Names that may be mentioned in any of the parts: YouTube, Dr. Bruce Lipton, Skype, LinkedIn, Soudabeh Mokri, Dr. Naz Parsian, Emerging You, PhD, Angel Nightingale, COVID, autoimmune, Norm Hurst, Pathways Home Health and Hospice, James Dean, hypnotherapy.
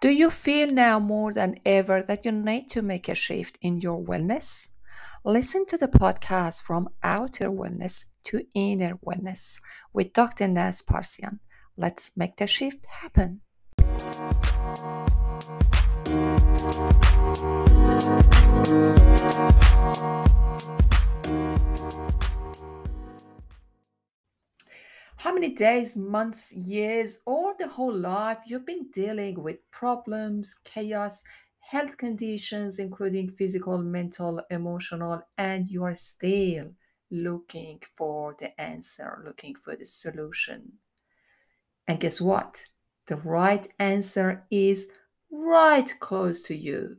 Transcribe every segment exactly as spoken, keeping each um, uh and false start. Do you feel now more than ever that you need to make a shift in your wellness? Listen to the podcast From Outer Wellness to Inner Wellness with Doctor Naz Parsian. Let's make the shift happen. How many days, months, years, or the whole life you've been dealing with problems, chaos, health conditions, including physical, mental, emotional, and you are still looking for the answer, looking for the solution. And guess what? The right answer is right close to you.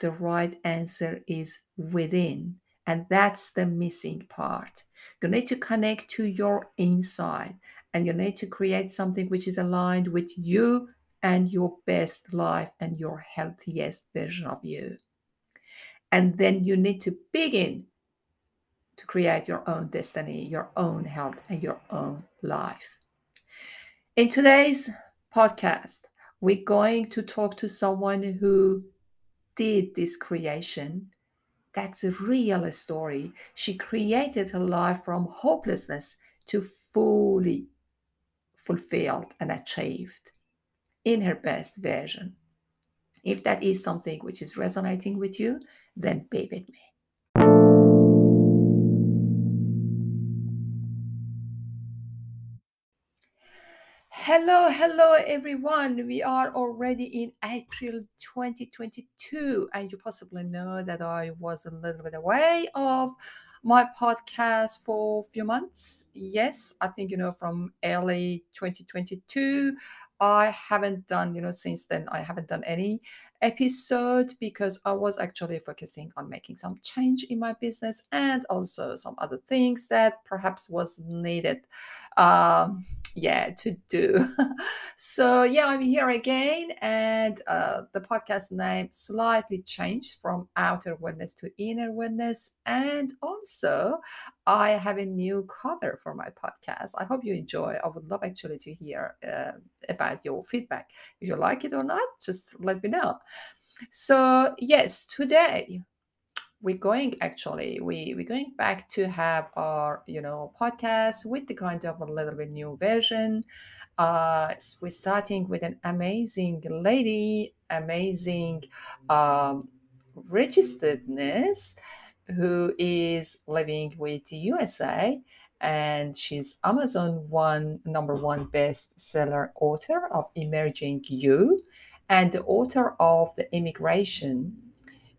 The right answer is within. And that's the missing part. You need to connect to your inside, and you need to create something which is aligned with you and your best life and your healthiest version of you. And then you need to begin to create your own destiny, your own health, and your own life. In today's podcast, we're going to talk to someone who did this creation. That's a real story. She created her life from hopelessness to fully fulfilled and achieved in her best version. If that is something which is resonating with you, then be with me. Hello, hello everyone. We are already in April twenty twenty-two, and you possibly know that I was a little bit away of my podcast for a few months. Yes, I think, you know, from early twenty twenty-two, I haven't done, you know, since then, I haven't done any episode because I was actually focusing on making some change in my business and also some other things that perhaps was needed. Um, yeah to do so yeah I'm here again, and uh the podcast name slightly changed from Outer Wellness to Inner Wellness, and also I have a new cover for my podcast. I hope you enjoy. I would love actually to hear uh, about your feedback. If you like it or not, just let me know. So yes, today We're going actually, we, we're going back to have our, you know, podcast with the kind of a little bit new version. Uh, we're starting with an amazing lady, amazing um, registered nurse who is living with the U S A, and she's Amazon one, number one bestseller author of Emerging You and the author of the Immigration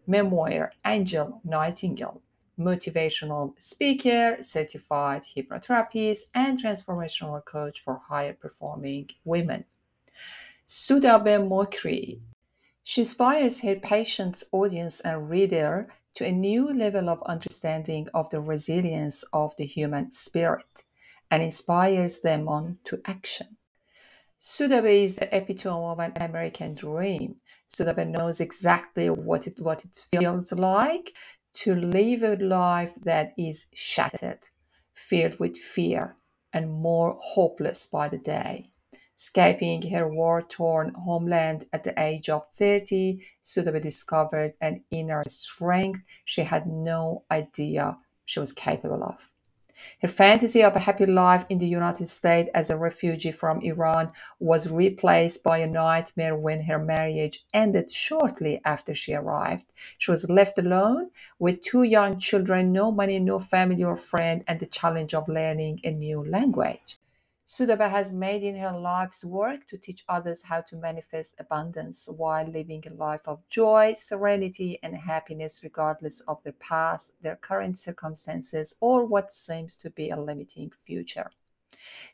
memoir Angel Nightingale, motivational speaker, certified hypnotherapist, and transformational coach for higher performing women. Soudabeh Mokri. She inspires her patients, audience, and reader to a new level of understanding of the resilience of the human spirit and inspires them on to action. Soudabeh is the epitome of an American dream. Soudabeh knows exactly what it, what it feels like to live a life that is shattered, filled with fear, and more hopeless by the day. Escaping her war-torn homeland at the age of thirty, Soudabeh discovered an inner strength she had no idea she was capable of. Her fantasy of a happy life in the United States as a refugee from Iran was replaced by a nightmare when her marriage ended shortly after she arrived. She was left alone with two young children, no money, no family or friend, and the challenge of learning a new language. Soudabeh has made in her life's work to teach others how to manifest abundance while living a life of joy, serenity, and happiness regardless of their past, their current circumstances, or what seems to be a limiting future.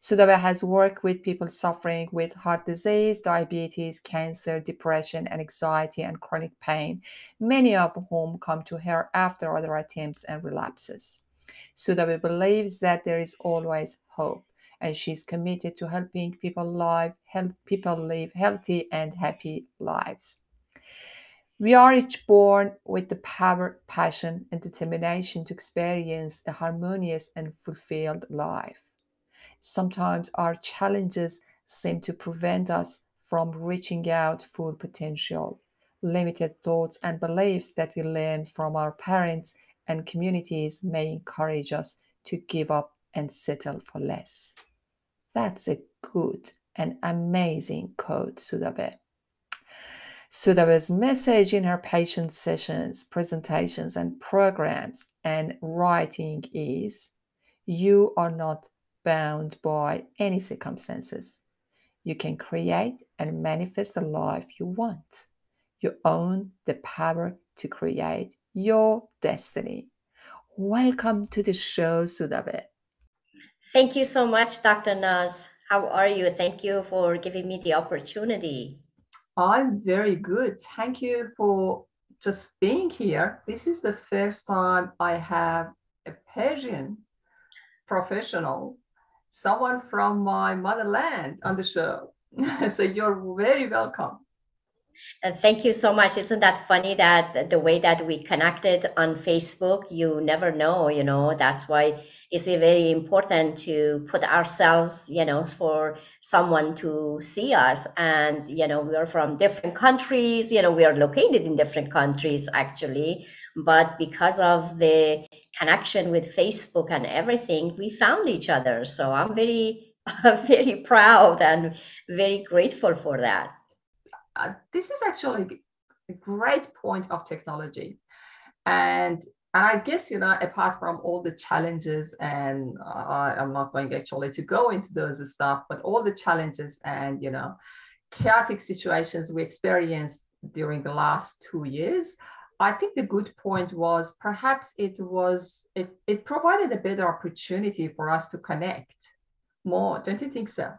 Soudabeh has worked with people suffering with heart disease, diabetes, cancer, depression, and anxiety, and chronic pain, many of whom come to her after other attempts and relapses. Soudabeh believes that there is always hope, and she's committed to helping people live, help people live healthy and happy lives. We are each born with the power, passion, and determination to experience a harmonious and fulfilled life. Sometimes our challenges seem to prevent us from reaching out full potential. Limited thoughts and beliefs that we learn from our parents and communities may encourage us to give up and settle for less. That's a good and amazing quote, Soudabeh. Soudabeh's message in her patient sessions, presentations, and programs and writing is, you are not bound by any circumstances. You can create and manifest the life you want. You own the power to create your destiny. Welcome to the show, Soudabeh. Thank you so much, Doctor Naz. How are you? Thank you for giving me the opportunity. I'm very good. Thank you for just being here. This is the first time I have a Persian professional, someone from my motherland on the show. So you're very welcome. And thank you so much. Isn't that funny that the way that we connected on Facebook, you never know, you know, that's why it's very important to put ourselves, you know, for someone to see us. And, you know, we are from different countries, you know, we are located in different countries, actually. But because of the connection with Facebook and everything, we found each other. So I'm very, very proud and very grateful for that. Uh, this is actually a great point of technology, and and I guess, you know, apart from all the challenges, and uh, I'm not going actually to go into those stuff, but all the challenges and, you know, chaotic situations we experienced during the last two years, I think the good point was perhaps it was it, it provided a better opportunity for us to connect more. Don't you think so?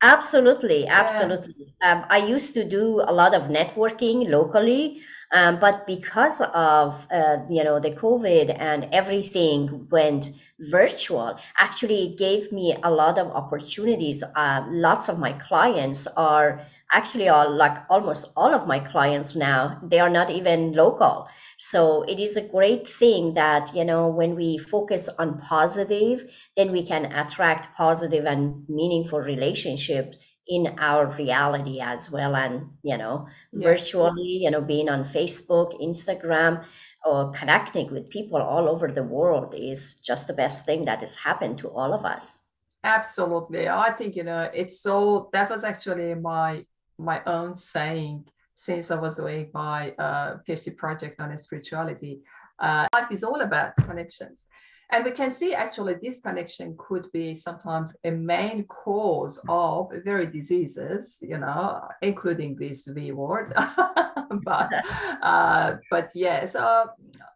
Absolutely, absolutely. Yeah. Um, I used to do a lot of networking locally, um, but because of uh, you know the COVID and everything went virtual, actually it gave me a lot of opportunities. Uh, lots of my clients are actually all, like almost all of my clients now, they are not even local. So it is a great thing that, you know, when we focus on positive, then we can attract positive and meaningful relationships in our reality as well. And, you know, yeah. virtually, you know, being on Facebook, Instagram, or connecting with people all over the world is just the best thing that has happened to all of us. Absolutely. I think, you know, it's so, that was actually my, my own saying. Since I was doing my uh, PhD project on spirituality, uh, life is all about connections. And we can see actually this connection could be sometimes a main cause of very diseases, you know, including this V word. but, uh, but yeah, so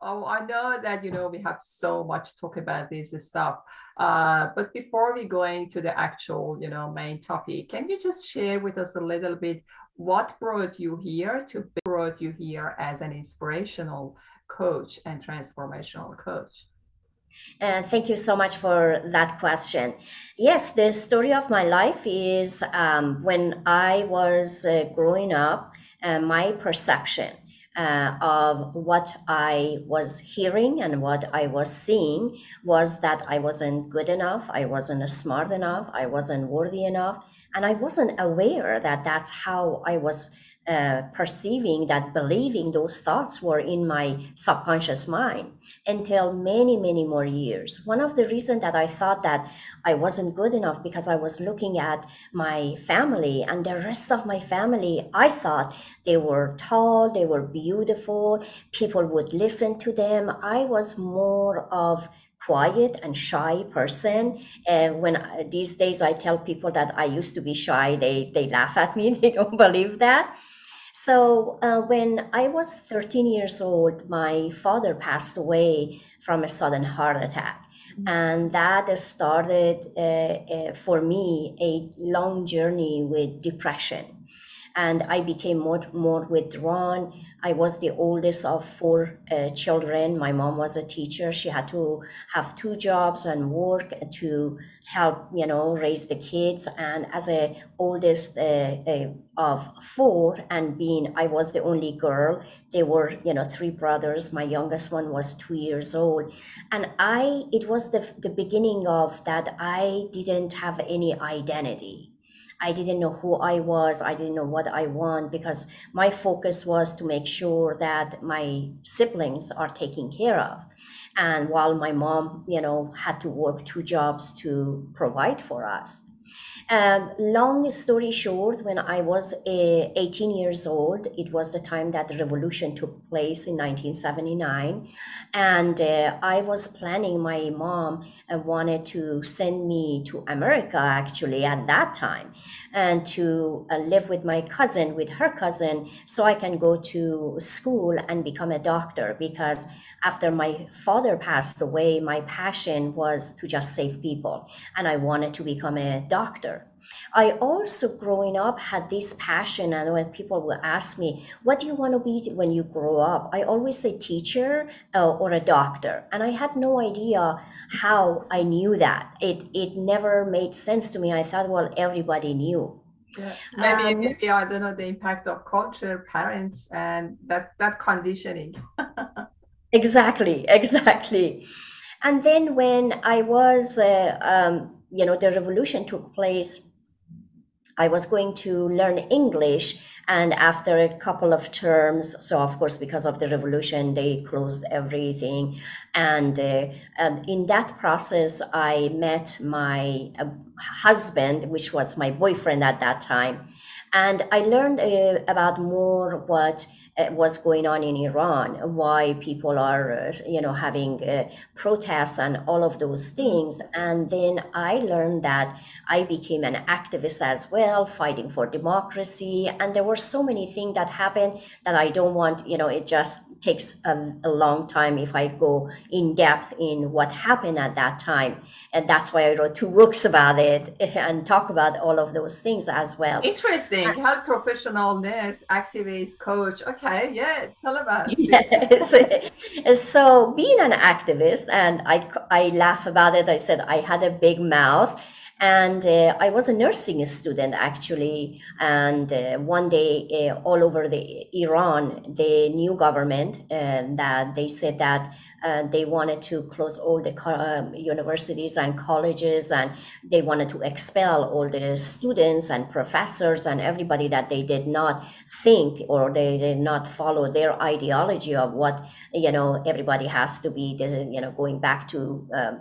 oh, I know that, you know, we have so much talk about this stuff. Uh, but before we go into the actual, you know, main topic, can you just share with us a little bit what brought you here to brought you here as an inspirational coach and transformational coach? And uh, thank you so much for that question. Yes, the story of my life is um, when I was uh, growing up, uh, my perception uh, of what I was hearing and what I was seeing was that I wasn't good enough, I wasn't smart enough, I wasn't worthy enough. And I wasn't aware that that's how I was uh, perceiving, that believing those thoughts were in my subconscious mind until many, many more years. One of the reasons that I thought that I wasn't good enough because I was looking at my family and the rest of my family, I thought they were tall, they were beautiful, people would listen to them. I was more of quiet and shy person. And when I, these days I tell people that I used to be shy, they, they laugh at me, they don't believe that. So uh, when I was thirteen years old, my father passed away from a sudden heart attack. Mm-hmm. And that started uh, uh, for me a long journey with depression. And I became more, more withdrawn. I was the oldest of four uh, children. My mom was a teacher. She had to have two jobs and work to help, you know, raise the kids. And as a oldest uh, uh, of four, and being I was the only girl, they were, you know, three brothers. My youngest one was two years old. And I, it was the, the beginning of that I didn't have any identity. I didn't know who I was. I didn't know what I want, because my focus was to make sure that my siblings are taken care of. And while my mom, you know, had to work two jobs to provide for us. Um, long story short, when I was uh, eighteen years old, it was the time that the revolution took place in nineteen seventy-nine. And uh, I was planning, my mom uh, wanted to send me to America, actually, at that time, and to uh, live with my cousin, with her cousin, so I can go to school and become a doctor. Because after my father passed away, my passion was to just save people, and I wanted to become a doctor. I also, growing up, had this passion, and when people will ask me, what do you want to be when you grow up? I always say teacher uh, or a doctor, and I had no idea how I knew that. It, it never made sense to me. I thought, well, everybody knew. Yeah. Maybe, um, maybe, I don't know, the impact of culture, parents, and that, that conditioning. Exactly, exactly. And then when I was, uh, um, you know, the revolution took place, I was going to learn English, and after a couple of terms, so of course, because of the revolution, they closed everything. And, uh, and in that process, I met my uh, husband, which was my boyfriend at that time. And I learned uh, about more what uh, was going on in Iran, why people are, uh, you know, having uh, protests and all of those things. And then I learned that I became an activist as well, fighting for democracy. And there were so many things that happened that I don't want, you know, it just takes a, a long time if I go in depth in what happened at that time. And that's why I wrote two books about it and talk about all of those things as well. Interesting. Health professional, nurse, activist, coach. Okay, yeah, tell about it. Yes. So being an activist, and I, I laugh about it. I said I had a big mouth, and uh, I was a nursing student, actually. And uh, one day, uh, all over the Iran, the new government, uh, that they said that uh, they wanted to close all the um, universities and colleges, and they wanted to expel all the students and professors and everybody that they did not think, or they did not follow their ideology of what, you know, everybody has to be, you know, going back to um,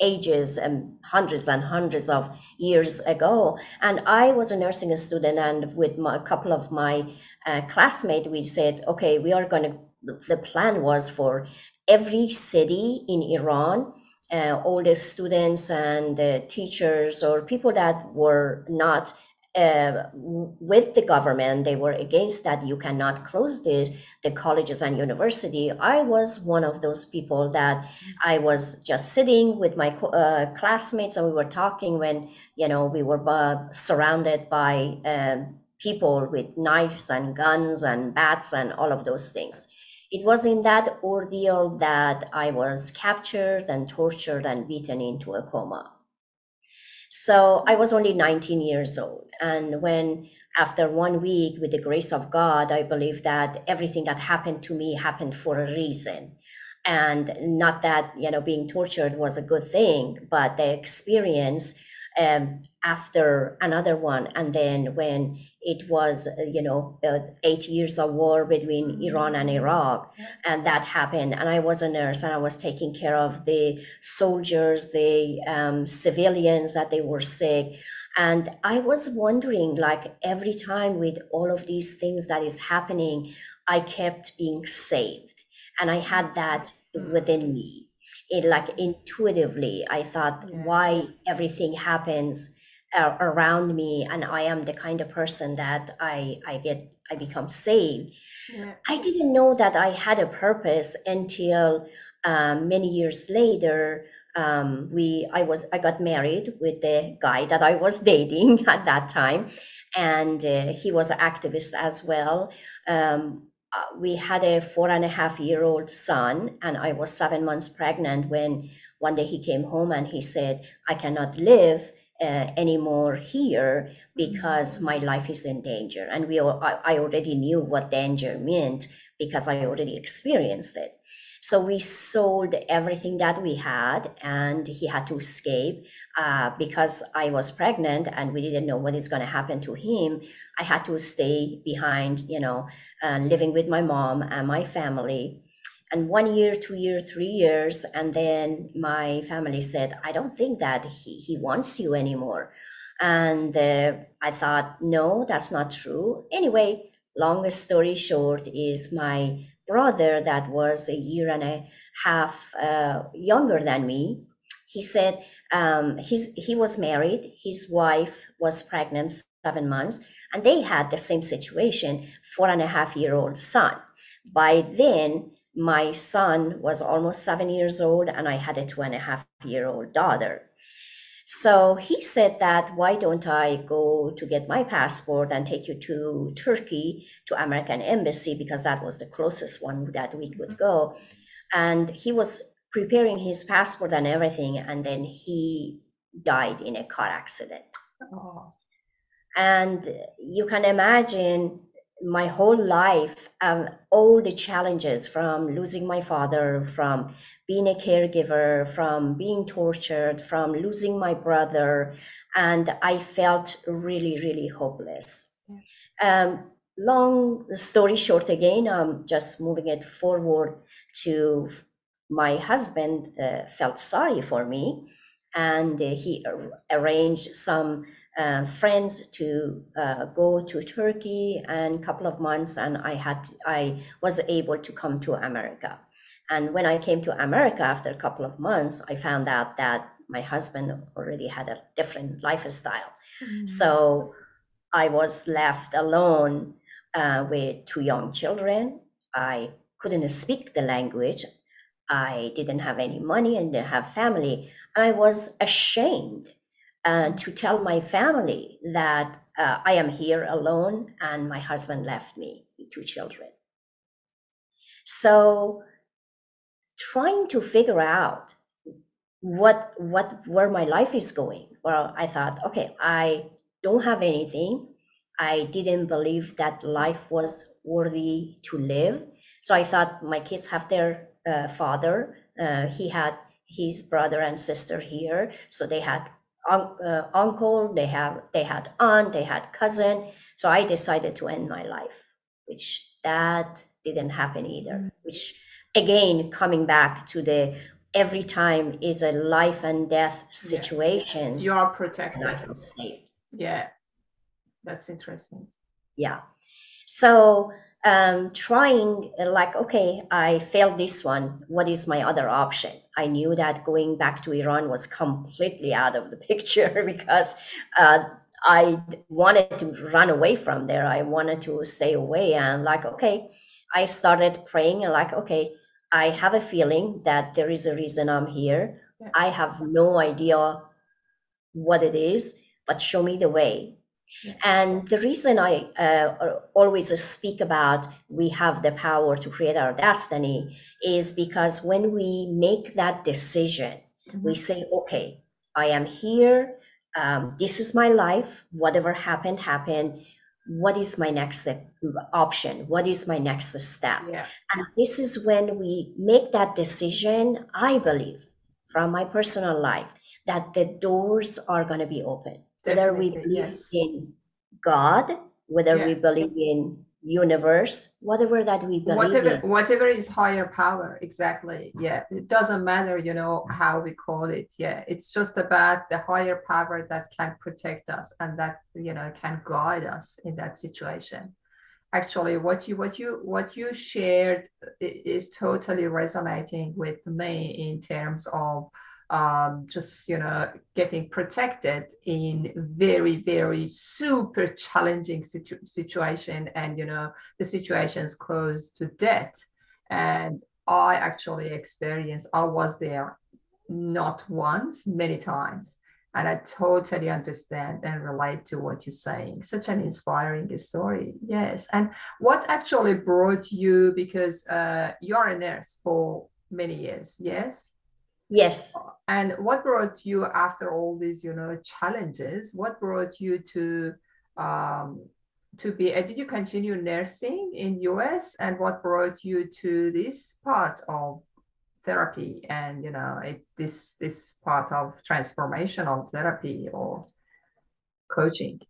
ages and hundreds and hundreds of years ago. And I was a nursing student, and with my, a couple of my uh, classmates, we said, okay, we are going to, the plan was for every city in Iran, uh, all the students and the teachers or people that were not Uh, with the government, they were against that, you cannot close this, the colleges and university. I was one of those people that I was just sitting with my uh, classmates, and we were talking when, you know, we were uh, surrounded by um, people with knives and guns and bats and all of those things. It was in that ordeal that I was captured and tortured and beaten into a coma. So I was only nineteen years old. And when, after one week, with the grace of God, I believe that everything that happened to me happened for a reason. And not that, you know, being tortured was a good thing, but the experience um, after another one. And then when it was, you know, eight years of war between Iran and Iraq, and that happened. And I was a nurse, and I was taking care of the soldiers, the um, civilians that they were sick. And I was wondering, like, every time with all of these things that is happening, I kept being saved. And I had that within me. It, like, intuitively, I thought, yeah, why everything happens around me, and I am the kind of person that I I get I become saved. Yeah. I didn't know that I had a purpose until um, many years later. Um, we I was I got married with the guy that I was dating at that time, and uh, he was an activist as well. Um, we had a four and a half year old son, and I was seven months pregnant when one day he came home and he said, "I cannot live Uh, anymore here because my life is in danger." And we all, I, I already knew what danger meant because I already experienced it. So we sold everything that we had, and he had to escape uh, because I was pregnant and we didn't know what is going to happen to him. I had to stay behind, you know, uh, living with my mom and my family. And one year, two years, three years, and then my family said, I don't think that he, he wants you anymore. And uh, I thought, no, that's not true. Anyway, long story short is my brother that was a year and a half uh, younger than me. He said um, he's, he was married. His wife was pregnant seven months, and they had the same situation, four and a half year old son. By then, my son was almost seven years old, and I had a two and a half year old daughter. So he said that, why don't I go to get my passport and take you to Turkey, to American Embassy, because that was the closest one that we could go. And he was preparing his passport and everything, and then he died in a car accident. Oh. And you can imagine my whole life, um, all the challenges from losing my father, from being a caregiver, from being tortured, from losing my brother, and I felt really, really hopeless. Um, long story short again, I'm just moving it forward to my husband uh, felt sorry for me, and he arranged some Uh, friends to uh, go to Turkey, and a couple of months, and I had to, I was able to come to America. And when I came to America after a couple of months, I found out that my husband already had a different lifestyle. Mm-hmm. So I was left alone uh, with two young children. I couldn't speak the language. I didn't have any money and didn't have family. I was ashamed and to tell my family that uh, I am here alone and my husband left me with two children. So trying to figure out what, what, where my life is going. Well, I thought, okay, I don't have anything. I didn't believe that life was worthy to live. So I thought my kids have their uh, father. Uh, he had his brother and sister here. So they had Um, uh, uncle, they have, they had aunt, they had cousin. So I decided to end my life, which that didn't happen either. Mm-hmm. Which again, coming back to the every time is a life and death situation. Yeah. You are protected. And I am safe. Yeah, that's interesting. Yeah. So um, trying like, okay, I failed this one. What is my other option? I knew that going back to Iran was completely out of the picture because uh, I wanted to run away from there. I wanted to stay away, and like, okay, I started praying and like, okay, I have a feeling that there is a reason I'm here. Yeah. I have no idea what it is, but show me the way. Yeah. And the reason I uh, always speak about we have the power to create our destiny is because when we make that decision, mm-hmm. we say, okay, I am here. Um, this is my life. Whatever happened, happened. What is my next step, option? What is my next step? Yeah. And this is when we make that decision, I believe, from my personal life, that the doors are going to be open. Whether we believe yes. in God, whether yeah. we believe in universe, whatever that we believe whatever, in. Whatever is higher power, exactly. Yeah, it doesn't matter, you know, how we call it. Yeah, it's just about the higher power that can protect us and that, you know, can guide us in that situation. Actually, what you what you what you shared is totally resonating with me in terms of Um, just, you know, getting protected in very, very super challenging situ situation and, you know, the situations close to death. And I actually experienced, I was there not once, many times. And I totally understand and relate to what you're saying. Such an inspiring story. Yes. And what actually brought you, because uh, you're a nurse for many years, yes? Yes. And what brought you after all these, you know, challenges? What brought you to um, to be? Did you continue nursing in U S? And what brought you to this part of therapy and, you know, it, this this part of transformational therapy or coaching?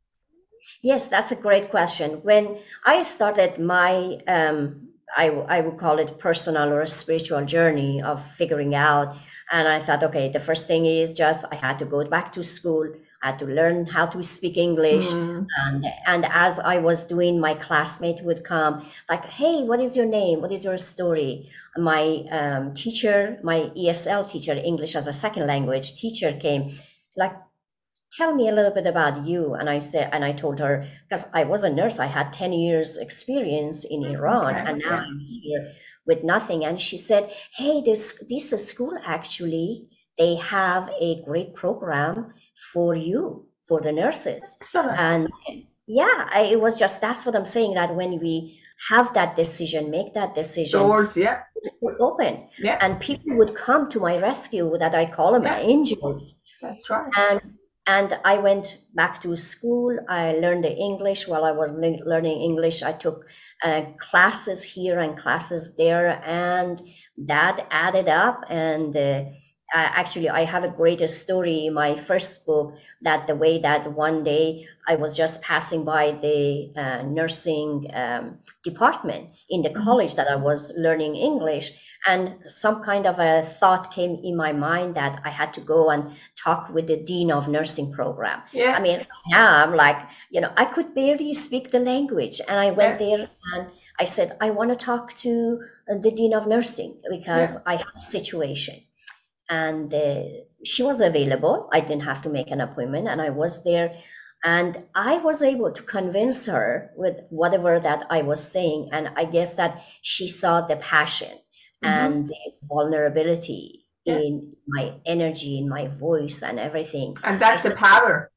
Yes, that's a great question. When I started my, um, I, I would call it personal or spiritual journey of figuring out, and I thought, okay, the first thing is just I had to go back to school. I had to learn how to speak English. Mm. And, and as I was doing, my classmate would come like, hey, what is your name? What is your story? My um, teacher, my E S L teacher, English as a second language teacher, came like, tell me a little bit about you. And I said, and I told her, because I was a nurse, I had ten years experience in Iran, okay, and now yeah. I'm here with nothing. And she said, hey, this, this school actually, they have a great program for you, for the nurses. Excellent. And yeah, I, it was just, that's what I'm saying, that when we have that decision, make that decision. Doors, yeah. Open. Yeah. And people would come to my rescue, that I call them yeah. angels. That's right. And And I went back to school. I learned English. While I was le- learning English, I took uh, classes here and classes there, and that added up. And uh, I, actually, I have a great story in my first book, that the way that one day I was just passing by the uh, nursing um, department in the college that I was learning English, and some kind of a thought came in my mind that I had to go and talk with the dean of nursing program. Yeah. I mean, now I'm like, you know, I could barely speak the language. And I went yeah. there and I said, I want to talk to the dean of nursing because yeah. I have a situation. And uh, she was available. I didn't have to make an appointment, and I was there. And I was able to convince her with whatever that I was saying. And I guess that she saw the passion. Mm-hmm. And the vulnerability yeah. in my energy, in my voice, and everything. And that's the power.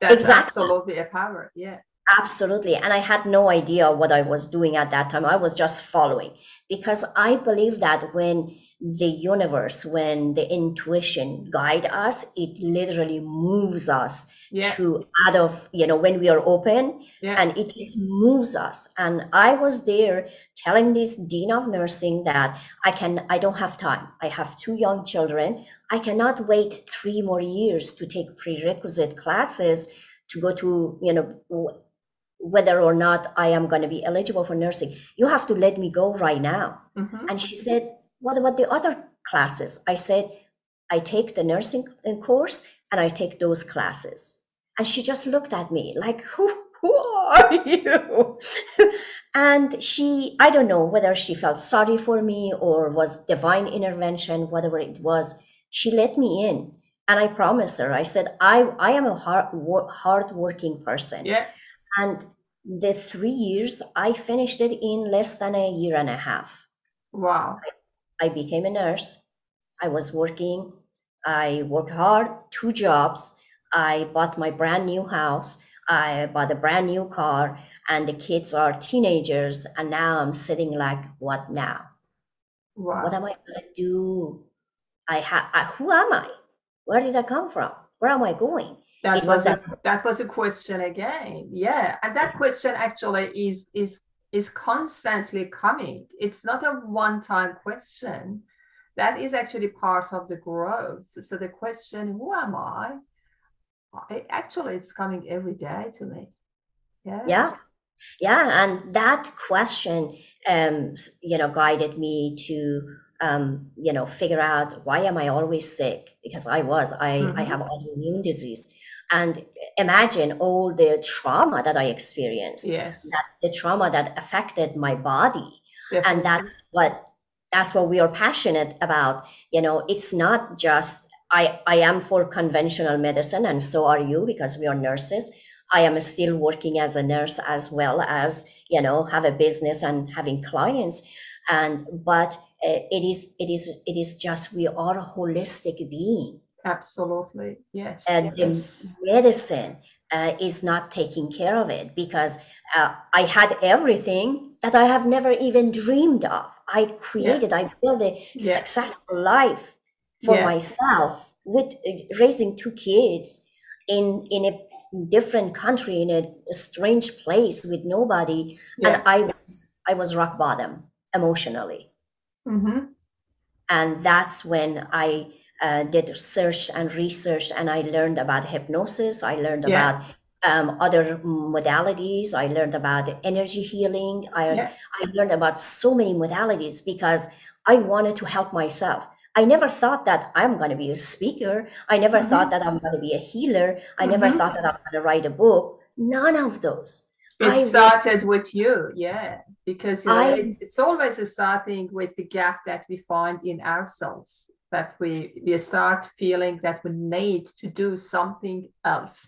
That's exactly. absolutely a power. Yeah. Absolutely. And I had no idea what I was doing at that time. I was just following, because I believe that when the universe, when the intuition guide us, it literally moves us yeah. to out of, you know, when we are open yeah. and it just moves us. And I was there telling this dean of nursing that I can, I don't have time. I have two young children. I cannot wait three more years to take prerequisite classes to go to, you know, whether or not I am going to be eligible for nursing. You have to let me go right now. Mm-hmm. And she said, what about the other classes? I said, I take the nursing course and I take those classes. And she just looked at me like, who, who are you? And she, I don't know whether she felt sorry for me or was divine intervention, whatever it was, she let me in. And I promised her, I said, I, I am a hard, hardworking person. Yeah. And the three years, I finished it in less than a year and a half. Wow. I became a nurse. I was working. I worked hard, two jobs. I bought my brand new house. I bought a brand new car, and the kids are teenagers. And now I'm sitting like, what now? Wow. What am I gonna do? I ha- Who am I? Where did I come from? Where am I going? That it was, was that-, a, that was a question again. Yeah, and that question actually is is. is constantly coming. It's not a one-time question. That is actually part of the growth. So the question, who am I? It actually, it's coming every day to me. Yeah. Yeah. Yeah. And that question, um, you know, guided me to, um, you know, figure out, why am I always sick? Because I was, I, mm-hmm. I have autoimmune disease. And imagine all the trauma that I experienced, yes. that the trauma that affected my body. Definitely. And that's what that's what we are passionate about. You know, it's not just I, I am for conventional medicine, and so are you, because we are nurses. I am still working as a nurse, as well as, you know, have a business and having clients. And but it is it is it is just we are a holistic being. Absolutely, yes. And yes. the medicine uh, is not taking care of it, because uh, I had everything that I have never even dreamed of. I created, yeah. I built a yeah. successful life for yeah. myself with uh, raising two kids in in a different country, in a, a strange place with nobody, yeah. and I was I was rock bottom emotionally. Mm-hmm. And that's when I uh, did search and research, and I learned about hypnosis. I learned yeah. about um, other modalities. I learned about energy healing. I, yeah. I learned about so many modalities because I wanted to help myself. I never thought that I'm going to be a speaker. I never mm-hmm. thought that I'm going to be a healer. I mm-hmm. never thought that I'm going to write a book. None of those. It I started was, with you, yeah, because you know, I, it's always starting with the gap that we find in ourselves, that we, we start feeling that we need to do something else.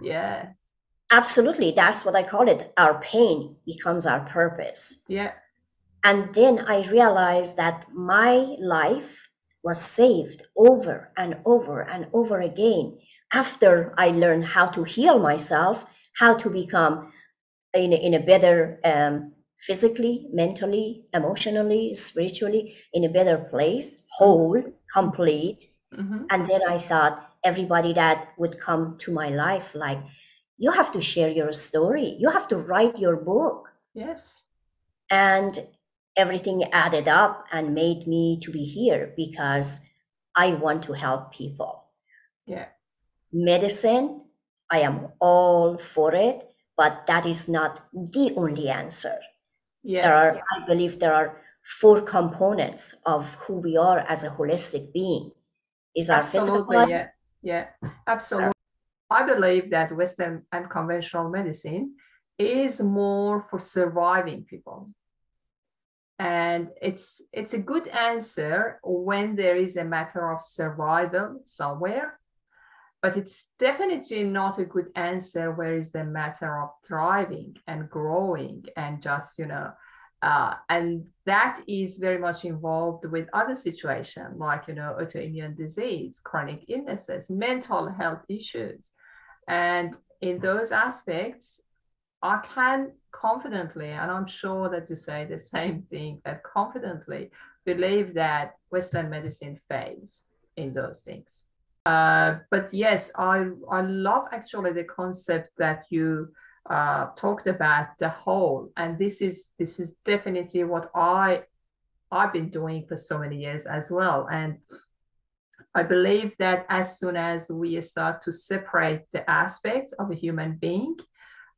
Yeah. Absolutely. That's what I call it. Our pain becomes our purpose. Yeah. And then I realized that my life was saved over and over and over again after I learned how to heal myself, how to become in a, in a better um, physically, mentally, emotionally, spiritually, in a better place, whole, complete. Mm-hmm. And then I thought everybody that would come to my life, like, you have to share your story. You have to write your book. Yes. And everything added up and made me to be here because I want to help people. Yeah. Medicine, I am all for it, but that is not the only answer. Yes. There are, I believe there are four components of who we are as a holistic being. Is our absolutely, physical yeah. yeah, absolutely. I believe that Western and conventional medicine is more for surviving people. And it's it's a good answer when there is a matter of survival somewhere, but it's definitely not a good answer where is the matter of thriving and growing and just, you know, uh, and that is very much involved with other situations like, you know, autoimmune disease, chronic illnesses, mental health issues. And in those aspects, I can confidently, and I'm sure that you say the same thing, that confidently believe that Western medicine fails in those things. Uh, but yes, I, I love actually the concept that you uh, talked about, the whole, and this is this is definitely what I I've been doing for so many years as well. And I believe that as soon as we start to separate the aspects of a human being,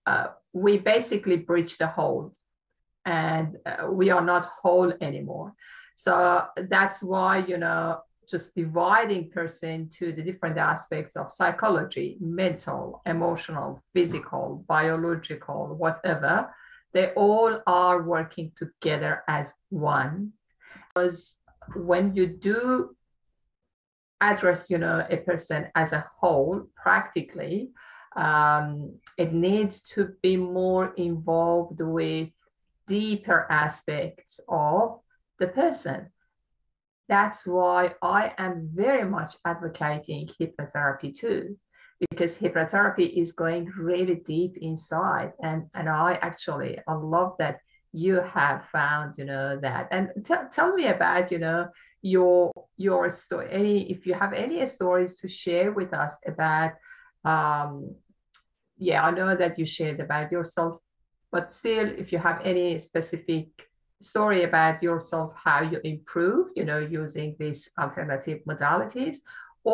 Uh, we basically breach the whole, and uh, we are not whole anymore. So that's why, you know, just dividing person to the different aspects of psychology, mental, emotional, physical, biological, whatever, they all are working together as one. Because when you do address, you know, a person as a whole, practically, Um, it needs to be more involved with deeper aspects of the person. That's why I am very much advocating hypnotherapy too, because hypnotherapy is going really deep inside. And, and I actually, I love that you have found, you know, that. And t- tell me about, you know, your, your story, any, if you have any stories to share with us about um yeah I know that you shared about yourself, but still if you have any specific story about yourself, how you improve, you know, using these alternative modalities,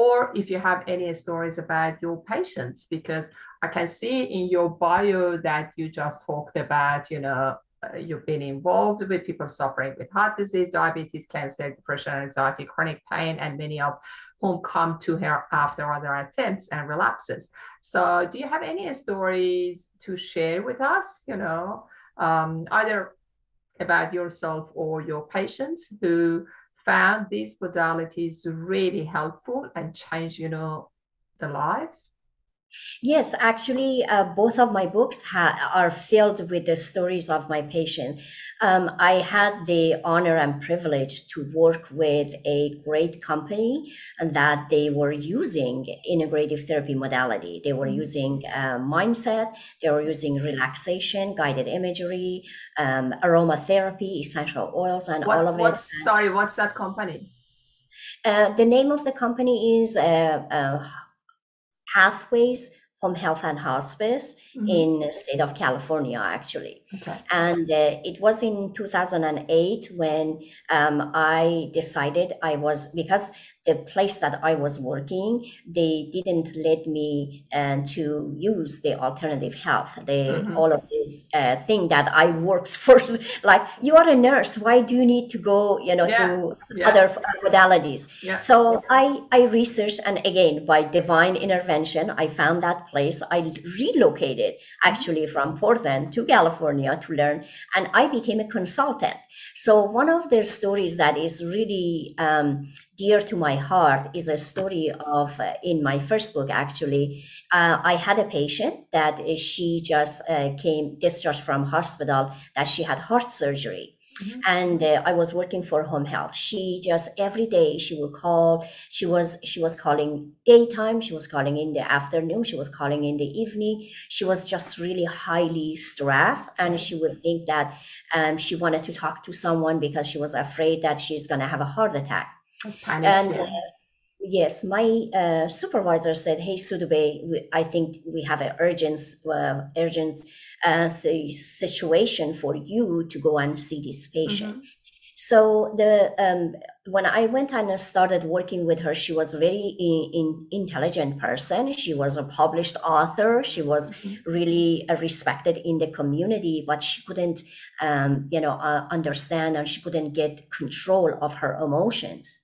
or if you have any stories about your patients, because I can see in your bio that you just talked about, you know, uh, you've been involved with people suffering with heart disease, diabetes, cancer, depression, anxiety, chronic pain, and many of whom come to her after other attempts and relapses. So do you have any stories to share with us, you know, um, either about yourself or your patients who found these modalities really helpful and changed, you know, the lives? Yes, actually, uh, both of my books ha- are filled with the stories of my patients. Um, I had the honor and privilege to work with a great company, and that they were using integrative therapy modality. They were using uh, mindset, they were using relaxation, guided imagery, um, aromatherapy, essential oils, and what, all of it. Sorry, what's that company? Uh, the name of the company is... Uh, uh, Pathways Home Health and Hospice mm-hmm. in the state of California, actually. Okay. And uh, it was in two thousand eight when um, I decided I was, because the place that I was working, they didn't let me uh, to use the alternative health, the mm-hmm. all of this uh, thing that I worked for. Like, you are a nurse, why do you need to go, you know, yeah. to yeah. other modalities? Yeah. So yeah. I, I researched, and again, by divine intervention, I found that place. I relocated actually from Portland to California to learn, and I became a consultant. So one of the stories that is really um, dear to my heart is a story of, uh, in my first book, actually, uh, I had a patient that uh, she just uh, came discharged from hospital that she had heart surgery. Mm-hmm. And uh, I was working for Home Health. She just every day she would call. She was she was calling daytime. She was calling in the afternoon. She was calling in the evening. She was just really highly stressed, and she would think that um, she wanted to talk to someone because she was afraid that she's going to have a heart attack. Panic, and yeah. uh, yes, my uh, supervisor said, "Hey, Soudabeh, I think we have an urgent uh, urgent." Uh, a situation for you to go and see this patient." Mm-hmm. So the um, when I went and started working with her, she was a very in, in intelligent person. She was a published author. She was mm-hmm. really respected in the community, but she couldn't, um, you know, uh, understand, and she couldn't get control of her emotions.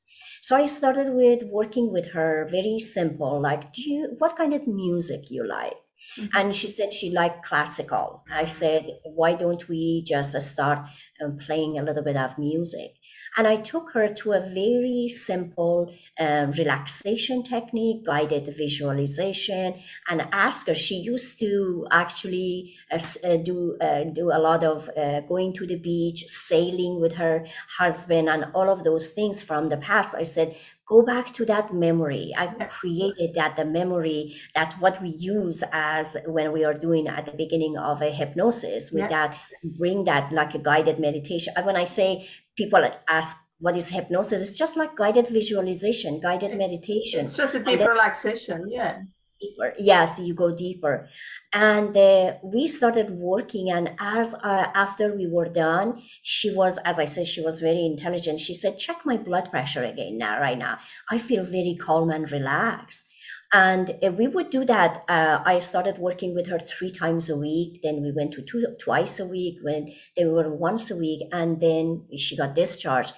So I started with working with her very simple, like, do you what kind of music you like? Mm-hmm. And she said she liked classical. I said, why don't we just start um, playing a little bit of music? And I took her to a very simple um, relaxation technique, guided visualization, and asked her. She used to actually uh, do uh, do a lot of uh, going to the beach, sailing with her husband, and all of those things from the past. I said, go back to that memory. I created that the memory, that's what we use as when we are doing at the beginning of a hypnosis with yeah. that, bring that like a guided meditation. When I say people ask, what is hypnosis? It's just like guided visualization, guided it's, meditation. It's just a deep then, relaxation, yeah. Deeper. Yes, you go deeper. And uh, we started working, and as uh, after we were done, she was, as I said, she was very intelligent. She said, check my blood pressure again now, right now. I feel very calm and relaxed. And uh, we would do that. Uh, I started working with her three times a week. Then we went to two, twice a week, when they were once a week. And then she got discharged.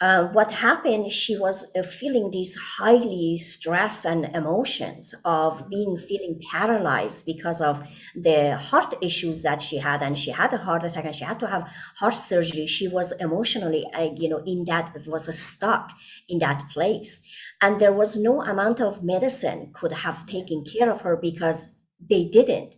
Uh, what happened, she was uh, feeling these highly stress and emotions of being feeling paralyzed because of the heart issues that she had, and she had a heart attack, and she had to have heart surgery. She was emotionally, uh, you know, in that, was stuck in that place. And there was no amount of medicine could have taken care of her because they didn't.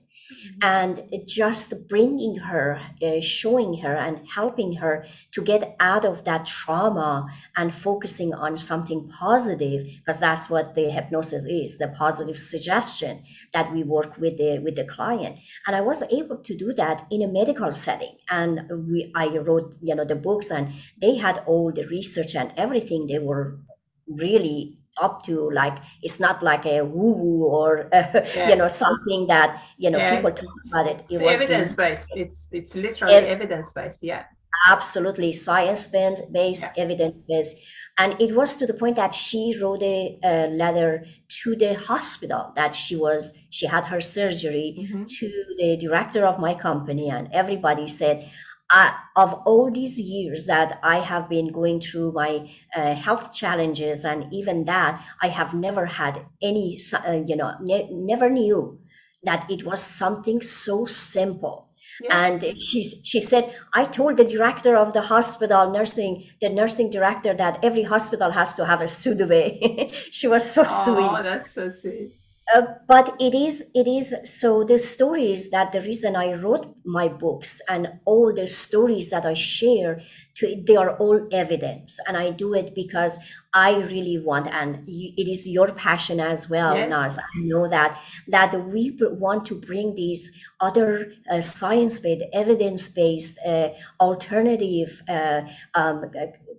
And just bringing her, uh, showing her and helping her to get out of that trauma and focusing on something positive, because that's what the hypnosis is, the positive suggestion that we work with the with the client. And I was able to do that in a medical setting. And we, I wrote, you know, the books, and they had all the research and everything. They were really up to, like, it's not like a woo-woo or a, yeah. you know, something that, you know, yeah. people talk about it. It it's was evidence-based. It's it's literally it, evidence-based. Yeah, absolutely science-based, yeah. evidence-based, and it was to the point that she wrote a, a letter to the hospital that she was she had her surgery mm-hmm. to the director of my company, and everybody said, Uh, of all these years that I have been going through my uh, health challenges, and even that, I have never had any, uh, you know, ne- never knew that it was something so simple. Yeah. And she, she said, I told the director of the hospital, nursing, the nursing director, that every hospital has to have a Soudabeh. She was so oh, sweet. Oh, that's so sweet. Uh, but it is, it is, so the stories that the reason I wrote my books and all the stories that I share, to, they are all evidence. And I do it because I really want, and you, it is your passion as well, yes. Naz. I know that, that we want to bring these other uh, science-based, evidence-based, uh, alternative uh, um,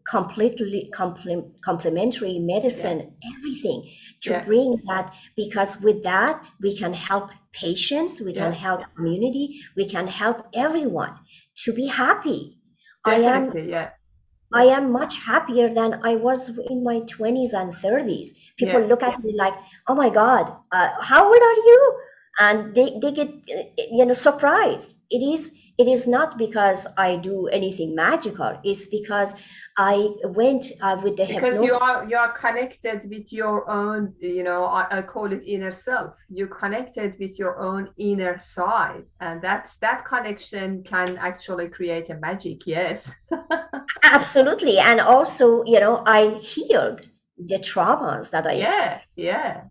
completely compl- complementary medicine, yeah. everything to yeah. bring that, because with that we can help patients, we yeah. can help yeah. community, we can help everyone to be happy. Definitely, I am yeah. I am much happier than I was in my twenties and thirties. People yeah. look at yeah. me like, oh my God, uh, how old are you? And they, they get, you know, surprised. It is it is not because I do anything magical. It's because I went uh, with the because hypnosis. Because you are, you are connected with your own, you know, I, I call it inner self. You're connected with your own inner side. And that's that connection can actually create a magic, yes. Absolutely. And also, you know, I healed the traumas that I yeah, experienced. Yeah.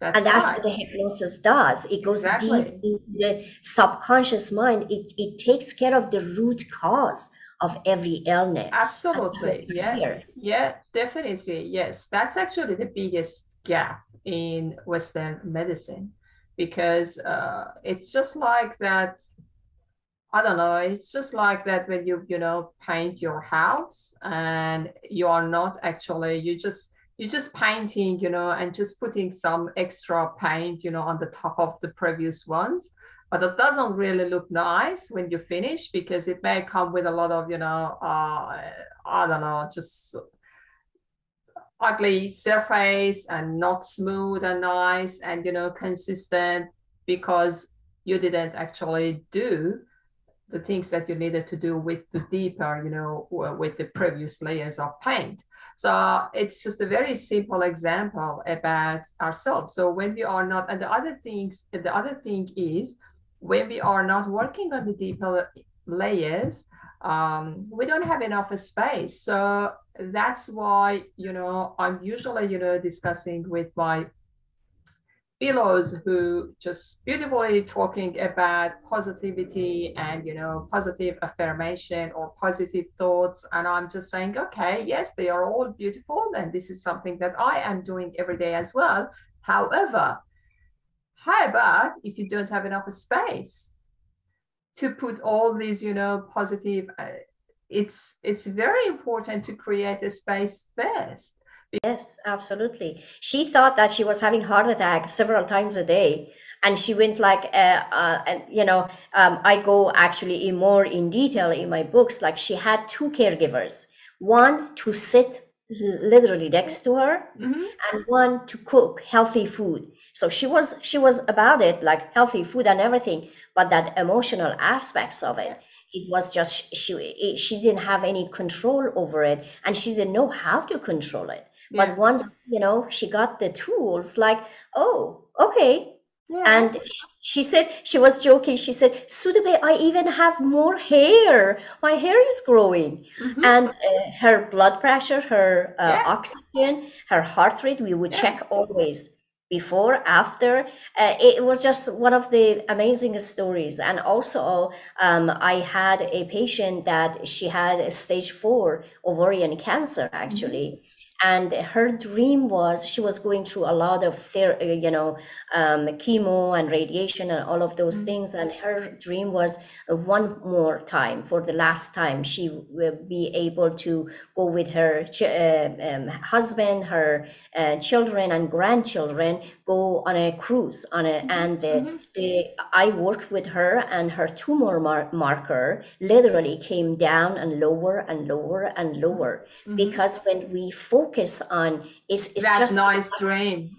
That's and that's right. what the hypnosis does. It goes exactly. deep into the subconscious mind. It it takes care of the root cause of every illness. Absolutely. Yeah. Care. Yeah, definitely. Yes. That's actually the biggest gap in Western medicine, because uh, it's just like that. I don't know. It's just like that when you, you know, paint your house and you are not actually, you just, you're just painting, you know, and just putting some extra paint, you know, on the top of the previous ones. But it doesn't really look nice when you finish, because it may come with a lot of, you know, uh, I don't know, just ugly surface and not smooth and nice and, you know, consistent, because you didn't actually do the things that you needed to do with the deeper, you know, with the previous layers of paint. So it's just a very simple example about ourselves. So when we are not, and the other things, the other thing is when we are not working on the deeper layers, um, we don't have enough space. So that's why, you know, I'm usually, you know, discussing with my fellows who just beautifully talking about positivity and, you know, positive affirmation or positive thoughts. And I'm just saying, okay, yes, they are all beautiful. And this is something that I am doing every day as well. However, how about if you don't have enough space to put all these, you know, positive, uh, it's, it's very important to create a space first. Yes, absolutely. She thought that she was having heart attack several times a day, and she went like, uh, uh, and you know, um, I go actually in more in detail in my books. Like she had two caregivers, one to sit literally next to her, mm-hmm. and one to cook healthy food. So she was she was about it, like healthy food and everything, but that emotional aspects of it. It was just she she didn't have any control over it, and she didn't know how to control it. Yeah. But once, you know, she got the tools, like, oh, okay. Yeah. And she said, she was joking. She said, Soudabeh, I even have more hair. My hair is growing. Mm-hmm. And uh, her blood pressure, her uh, yeah. oxygen, her heart rate, we would yeah. check always before, after. Uh, it was just one of the amazing stories. And also um, I had a patient that she had a stage four ovarian cancer, actually. Mm-hmm. And her dream was, she was going through a lot of, you know, um, chemo and radiation and all of those mm-hmm. things. And her dream was one more time, for the last time, she will be able to go with her ch- uh, um, husband, her uh, children and grandchildren, go on a cruise. on a, mm-hmm. And the, mm-hmm. the, I worked with her, and her tumor mar- marker literally came down and lower and lower and lower. Mm-hmm. Because when we focus on is it's that just nice dream.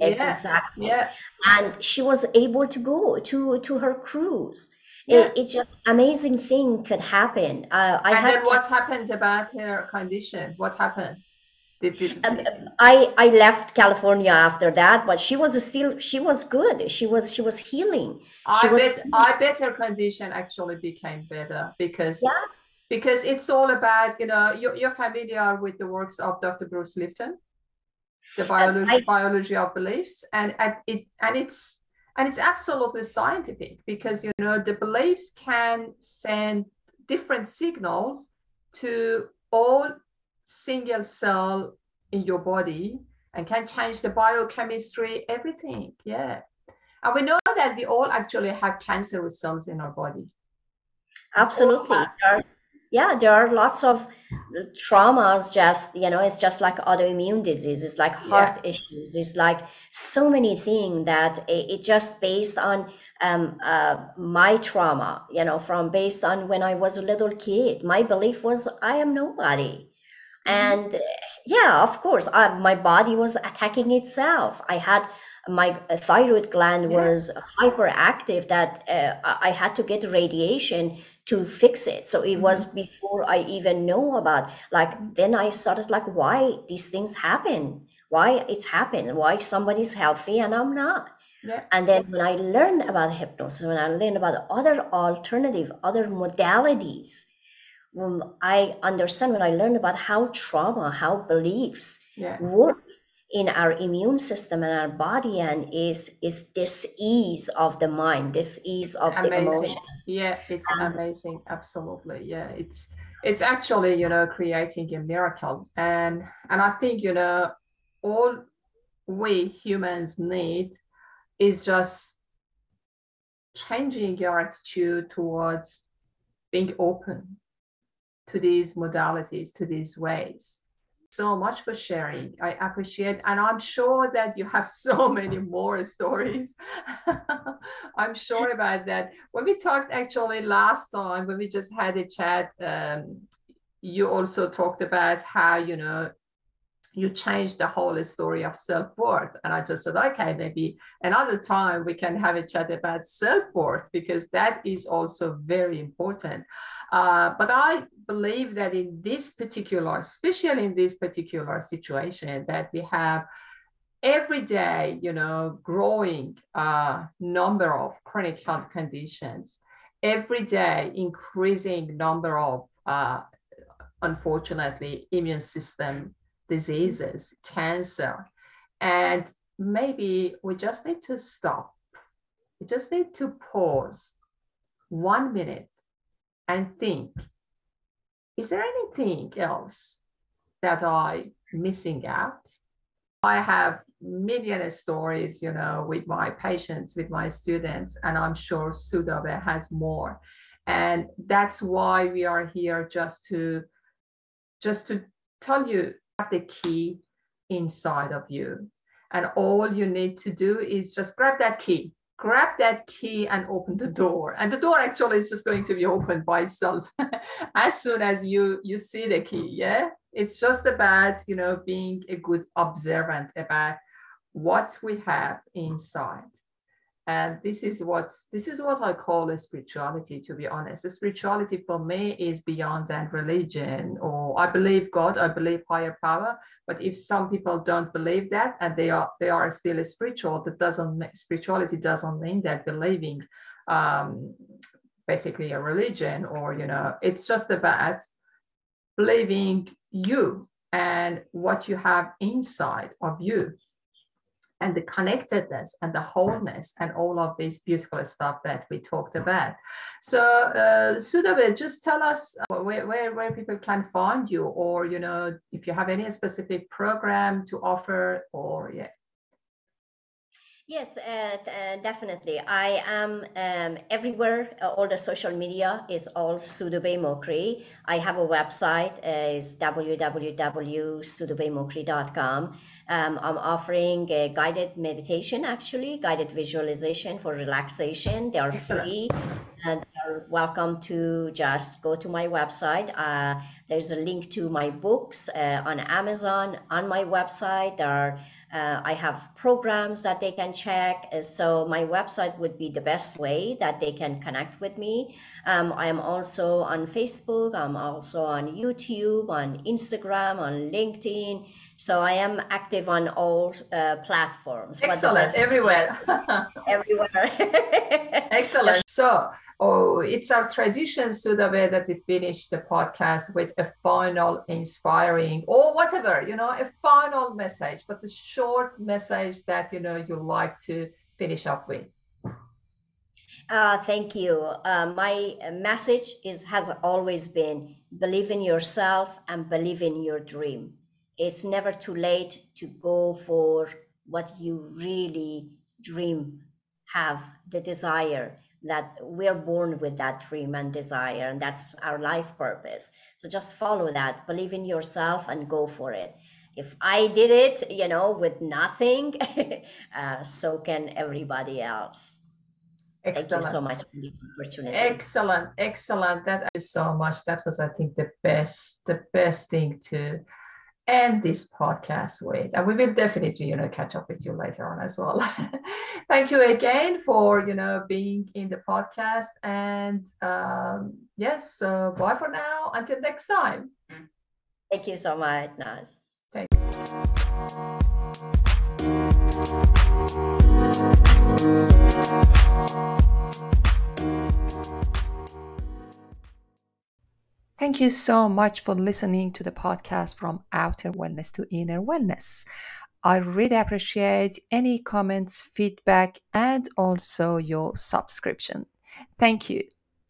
Exactly. Yeah. And she was able to go to to her cruise. Yeah. It, it just amazing thing could happen. Uh, I and then what to... happened about her condition? What happened? Did, did... Um, I I left California after that, but she was still she was good. She was she was healing. She I was bet healing. I bet her condition actually became better because. Yeah. Because it's all about, you know, you're, you're familiar with the works of Doctor Bruce Lipton, the biology, I, biology of beliefs, and, and it and it's and it's absolutely scientific, because, you know, the beliefs can send different signals to all single cell in your body and can change the biochemistry, everything. Yeah, and we know that we all actually have cancerous cells in our body. Absolutely. Yeah, there are lots of traumas, just, you know, it's just like autoimmune disease, it's like heart yeah. issues, it's like so many things that it, it just based on um, uh, my trauma, you know, from based on when I was a little kid, my belief was I am nobody. Mm-hmm. And yeah, of course, I, my body was attacking itself. I had my thyroid gland yeah. was hyperactive that uh, I had to get radiation to fix it. So it mm-hmm. was before I even know about, like, then I started like, why these things happen, why it's happened, why somebody's healthy and I'm not. Yeah. And then when I learned about hypnosis, when I learned about other alternative, other modalities, um, I understand when I learned about how trauma, how beliefs yeah. work in our immune system and our body, and is is this ease of the mind, this ease of amazing. the emotion. Yeah, it's um, amazing. Absolutely. Yeah, it's it's actually, you know, creating a miracle. And and I think, you know, all we humans need is just changing your attitude towards being open to these modalities, to these ways. So much for sharing. I appreciate, and I'm sure that you have so many more stories. I'm sure about that. When we talked actually last time, when we just had a chat, um, you also talked about how, you know, you changed the whole story of self-worth. And I just said, okay, maybe another time we can have a chat about self-worth, because that is also very important. Uh, but I believe that in this particular, especially in this particular situation that we have every day, you know, growing uh, number of chronic health conditions, every day increasing number of, uh, unfortunately, immune system diseases, cancer, and maybe we just need to stop. We just need to pause one minute and think, is there anything else that I'm missing out? I have million stories, you know, with my patients, with my students, and I'm sure Soudabeh has more. And that's why we are here, just to, just to tell you the key inside of you, and all you need to do is just grab that key grab that key and open the door, and the door actually is just going to be opened by itself as soon as you you see the key. Yeah, it's just about, you know, being a good observant about what we have inside. And this is what this is what I call a spirituality, to be honest. The spirituality for me is beyond than religion, or I believe God, I believe higher power. But if some people don't believe that and they are they are still spiritual, that doesn't spirituality doesn't mean that believing um, basically a religion, or, you know, it's just about believing you and what you have inside of you, and the connectedness and the wholeness and all of this beautiful stuff that we talked about. So uh, Soudabeh, just tell us where, where, where people can find you, or, you know, if you have any specific program to offer, or yeah. Yes, uh, uh, definitely. I am um, everywhere. Uh, all the social media is all Soudabeh Mokri. I have a website, uh, is w w w dot soudabeh mokri dot com. Um, I'm offering a guided meditation, actually, guided visualization for relaxation. They are free. And you're welcome to just go to my website. Uh, there's a link to my books uh, on Amazon, on my website. There are, uh, I have programs that they can check. Uh, so my website would be the best way that they can connect with me. Um, I am also on Facebook. I'm also on YouTube, on Instagram, on LinkedIn. So I am active on all uh, platforms. Excellent, everywhere. Everywhere. Excellent. So oh, it's our tradition, Soudabeh, that we finish the podcast with a final inspiring, or whatever, you know, a final message, but a short message that, you know, you like to finish up with. Uh, thank you. Uh, my message is has always been, believe in yourself and believe in your dream. It's never too late to go for what you really dream, have the desire. that we're born with that dream and desire, and that's our life purpose. So just follow that, believe in yourself and go for it. If I did it, you know, with nothing, uh, so can everybody else. Excellent. Thank you so much for this opportunity. Excellent, excellent. Thank you so much. That was, I think, the best, the best thing to end this podcast with. And we will definitely, you know, catch up with you later on as well. Thank you again for, you know, being in the podcast. And um, yes, so bye for now. Until next time. Thank you so much, Naz. Thank Thank you so much for listening to the podcast From Outer Wellness to Inner Wellness. I really appreciate any comments, feedback, and also your subscription. Thank you.